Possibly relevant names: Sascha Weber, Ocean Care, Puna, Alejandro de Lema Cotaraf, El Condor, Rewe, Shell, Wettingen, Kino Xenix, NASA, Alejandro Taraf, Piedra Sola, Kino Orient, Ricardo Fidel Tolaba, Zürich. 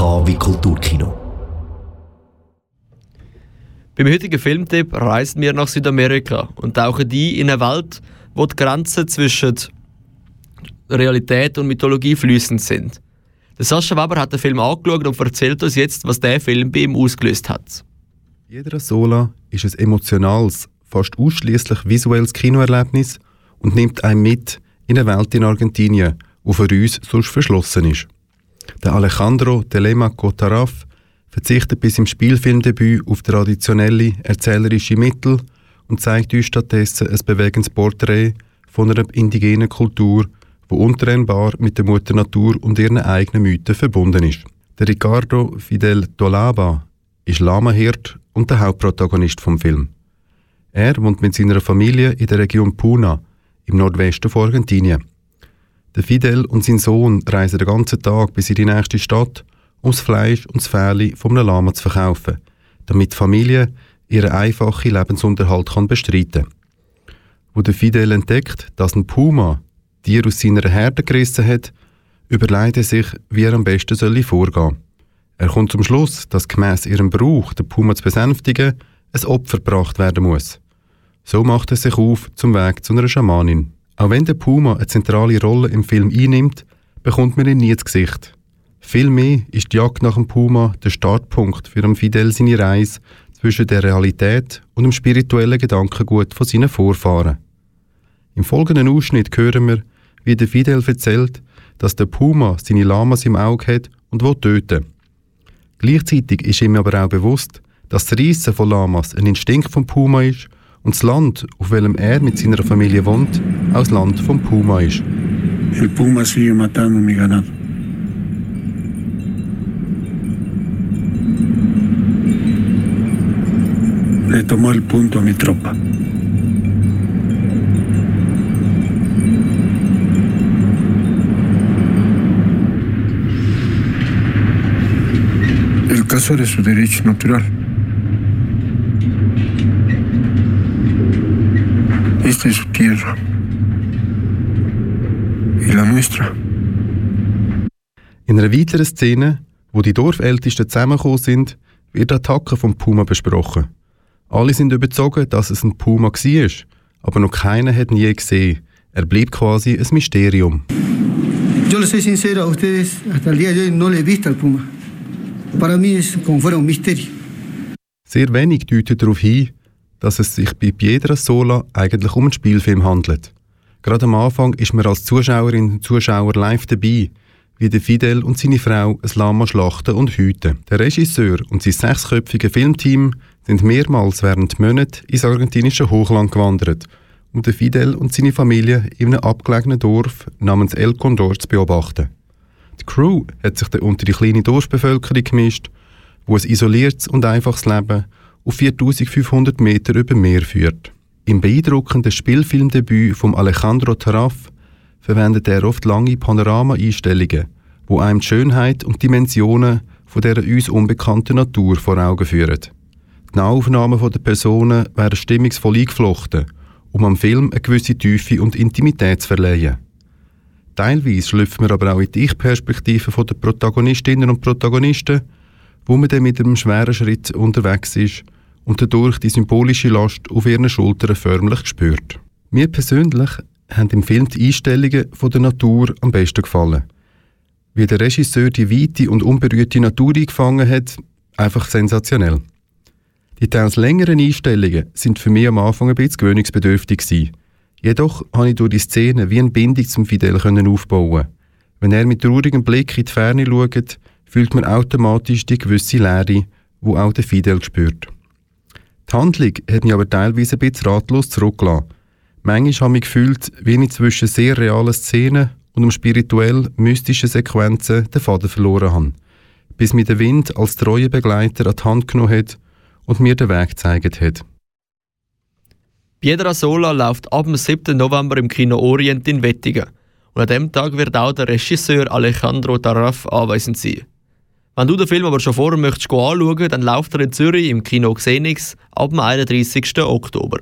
K wie Kulturkino. Beim heutigen Filmtipp reisen wir nach Südamerika und tauchen ein in eine Welt, wo die Grenzen zwischen Realität und Mythologie fließend sind. Der Sascha Weber hat den Film angeschaut und erzählt uns jetzt, was der Film bei ihm ausgelöst hat. Piedra Sola ist ein emotionales, fast ausschließlich visuelles Kinoerlebnis und nimmt einen mit in eine Welt in Argentinien, die für uns sonst verschlossen ist. Der Alejandro de Lema Cotaraf verzichtet bis im Spielfilmdebüt auf traditionelle erzählerische Mittel und zeigt uns stattdessen ein bewegendes Porträt von einer indigenen Kultur, die untrennbar mit der Mutter Natur und ihren eigenen Mythen verbunden ist. Der Ricardo Fidel Tolaba ist Lama-Hirt und der Hauptprotagonist vom Film. Er wohnt mit seiner Familie in der Region Puna im Nordwesten von Argentinien. Der Fidel und sein Sohn reisen den ganzen Tag bis in die nächste Stadt, um das Fleisch und das Fell von einem Lama zu verkaufen, damit die Familie ihren einfachen Lebensunterhalt bestreiten kann. Wo der Fidel entdeckt, dass ein Puma Tier aus seiner Herde gerissen hat, überlegt er sich, wie er am besten vorgehen soll. Er kommt zum Schluss, dass gemäss ihrem Brauch, den Puma zu besänftigen, ein Opfer gebracht werden muss. So macht er sich auf zum Weg zu einer Schamanin. Auch wenn der Puma eine zentrale Rolle im Film einnimmt, bekommt man ihn nie ins Gesicht. Vielmehr ist die Jagd nach dem Puma der Startpunkt für Fidel seine Reise zwischen der Realität und dem spirituellen Gedankengut von seinen Vorfahren. Im folgenden Ausschnitt hören wir, wie der Fidel erzählt, dass der Puma seine Lamas im Auge hat und töten will. Gleichzeitig ist ihm aber auch bewusst, dass das Reissen von Lamas ein Instinkt vom Puma ist und das Land, auf welchem er mit seiner Familie wohnt, auch das Land vom Puma ist. El Puma sigue matando mi ganado. Le tomó el punto a mi tropa. El caso era su derecho natural. Esta es su tierra. Y la nuestra. In einer weiteren Szene, wo die Dorfältesten zusammengekommen sind, wird die Attacke vom Puma besprochen. Alle sind überzeugt, dass es ein Puma war, aber noch keiner hat ihn je gesehen. Er bleibt quasi ein Mysterium. Yo les soy sincero a ustedes, hasta el día de hoy no le he visto al Puma. Para mí es como fuera un misterio. Sehr wenig deutet darauf hin, dass es sich bei Piedra Sola eigentlich um einen Spielfilm handelt. Gerade am Anfang ist man als Zuschauerin und Zuschauer live dabei, wie der Fidel und seine Frau ein Lama schlachten und hüten. Der Regisseur und sein 6-köpfiges Filmteam sind mehrmals während Monaten ins argentinische Hochland gewandert, um den Fidel und seine Familie in einem abgelegenen Dorf namens El Condor zu beobachten. Die Crew hat sich dann unter die kleine Dorfbevölkerung gemischt, wo ein isoliertes und einfaches Leben auf 4500 Meter über Meer führt. Im beeindruckenden Spielfilmdebüt von Alejandro Taraf verwendet er oft lange Panorama-Einstellungen, die einem die Schönheit und Dimensionen von dieser uns unbekannten Natur vor Augen führen. Die Nahaufnahmen der Personen werden stimmungsvoll eingeflochten, um am Film eine gewisse Tiefe und Intimität zu verleihen. Teilweise schlüpft man aber auch in die Ich-Perspektive der Protagonistinnen und Protagonisten, wo man dann mit einem schweren Schritt unterwegs ist und dadurch die symbolische Last auf ihren Schultern förmlich spürt. Mir persönlich haben im Film die Einstellungen von der Natur am besten gefallen. Wie der Regisseur die weite und unberührte Natur eingefangen hat, einfach sensationell. Die teils längeren Einstellungen sind für mich am Anfang ein bisschen gewöhnungsbedürftig gewesen. Jedoch konnte ich durch die Szene wie eine Bindung zum Fidel aufbauen. Wenn er mit traurigem Blick in die Ferne schaut, fühlt man automatisch die gewisse Leere, die auch der Fidel spürt. Die Handlung hat mich aber teilweise ein bisschen ratlos zurückgelassen. Manchmal habe ich gefühlt, wie ich zwischen sehr realen Szenen und spirituell-mystischen Sequenzen den Faden verloren habe, bis mir der Wind als treue Begleiter an die Hand genommen hat und mir den Weg gezeigt hat. Piedra Sola läuft ab dem 7. November im Kino Orient in Wettingen und an diesem Tag wird auch der Regisseur Alejandro Taraf anwesend sein. Wenn du den Film aber schon vorher anschauen möchtest, dann läuft er in Zürich im Kino Xenix ab dem 31. Oktober.